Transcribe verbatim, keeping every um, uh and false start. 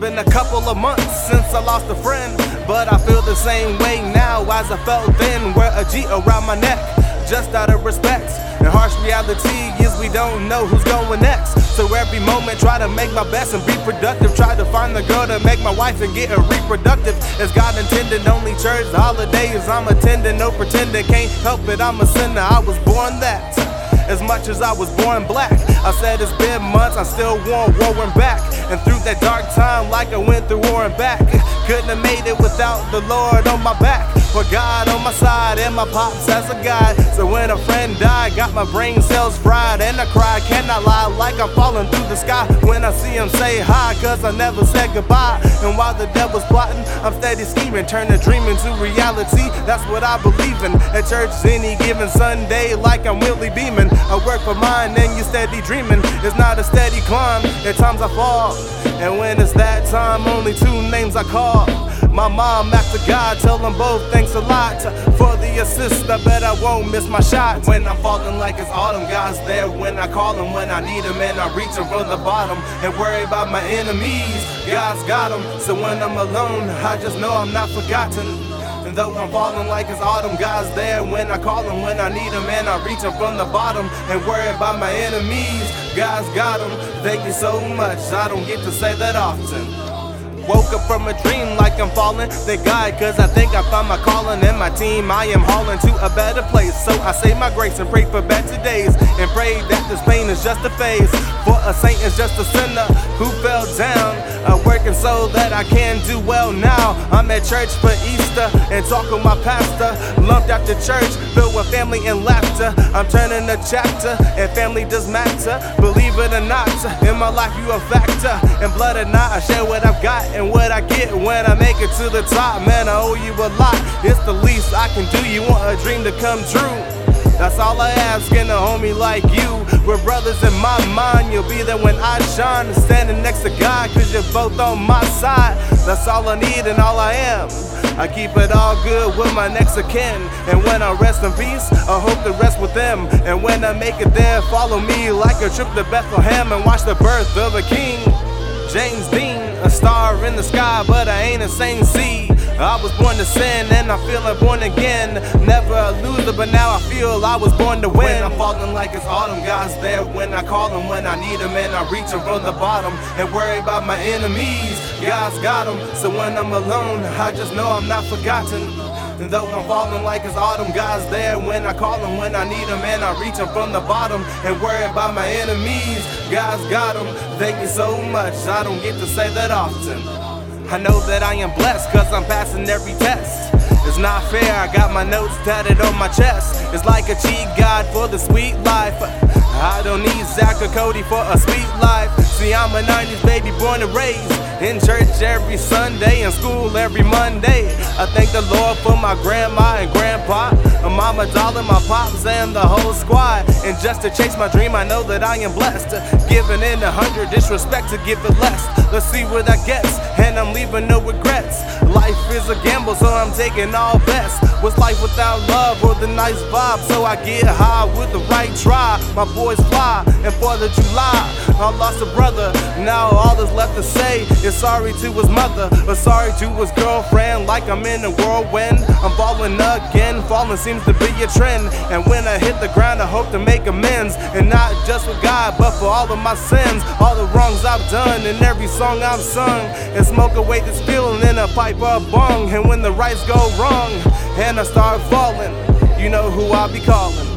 been a couple of months since I lost a friend, but I feel the same way now as I felt then. Wear a G around my neck, just out of respect. And harsh reality is we don't know who's going next. So every moment try to make my best and be productive. Try to find the girl to make my wife and get her reproductive. As God intended, only church holidays I'm attending. No pretending, can't help it, I'm a sinner. I was born that, as much as I was born black. I said it's been months, I still want war and back. And through that dark time, like I went through war and back. Couldn't have made it without the Lord on my back. But God on my side and my pops as a guide. So when a friend died, got my brain cells fried. And I cried, cannot lie, like I'm falling through the sky. When I see him say hi, cause I never said goodbye. And while the devil's plotting, I'm steady scheming. Turning dream into reality, that's what I believe in. At church any given Sunday, like I'm Willie Beeman. I work for mine and you steady dreaming. It's not a steady climb, at times I fall. And when it's that time, only two names I call. My mom after God, tell them both thanks a lot for the assist, I bet I won't miss my shot. When I'm falling like it's autumn, God's there when I call him. When I need him and I reach him from the bottom. And worry about my enemies, God's got them. So when I'm alone, I just know I'm not forgotten. And though I'm falling like it's autumn, God's there when I call him. When I need him and I reach him from the bottom. And worry about my enemies, God's got them. Thank you so much, I don't get to say that often. Woke up from a dream like I'm falling. Thank God, cause I think I found my calling. And my team I am hauling to a better place. So I say my grace and pray for better days. And pray that this pain is just a phase. For a saint is just a sinner who fell down. I'm working so that I can do well now. I'm at church for Easter and talk with my pastor. Lumped after church, filled with family and laughter. I'm turning a chapter and family does matter. Believe it or not, in my life you a factor. And blood or not, I share what I've got. And what I get when I make it to the top, man, I owe you a lot. It's the least I can do. You want a dream to come true? That's all I ask in a homie like you. We're brothers in my mind. You'll be there when I shine. Standing next to God, cause you're both on my side. That's all I need and all I am. I keep it all good with my next of kin. And when I rest in peace, I hope to rest with them. And when I make it there, follow me like a trip to Bethlehem. And watch the birth of a king, James Dean. A star in the sky, but I ain't a saint. See, I was born to sin, and I feel I'm born again. Never a loser, but now I feel I was born to win. When I'm falling like it's autumn, God's there when I call him. When I need him and I reach him from the bottom. And worry about my enemies, God's got them. So when I'm alone, I just know I'm not forgotten. And though I'm falling like it's autumn, God's there when I call him. When I need him and I reach him from the bottom. And worry about my enemies, God's got them. Thank you so much, I don't get to say that often. I know that I am blessed cause I'm passing every test. It's not fair, I got my notes tatted on my chest. It's like a cheat guide for the sweet life. I don't need Zach or Cody for a sweet life. See, I'm a nineties baby born and raised. In church every Sunday, in school every Monday. I thank the Lord for my grandma and grandpa, and mama, darling, my pops, and the whole squad. And just to chase my dream, I know that I am blessed. Giving in a hundred, disrespect to give it less. Let's see where that gets, and I'm leaving no regrets. Life is a gamble, so I'm taking all bets. What's life without love or the nice vibe? So I get high with the right try. My boys fly, and fourth of July, I lost a brother. Now all that's left to say is sorry to his mother, or sorry to his girlfriend. Like I'm in a whirlwind, I'm falling again. Falling seems to be a trend. And when I hit the ground, I hope to make amends. And not just with God, but for all of my sins. All the wrongs I've done, and every song I've sung. And smoke away this feeling in a pipe or a bong. And when the rights go wrong, and I start falling, you know who I'll be calling.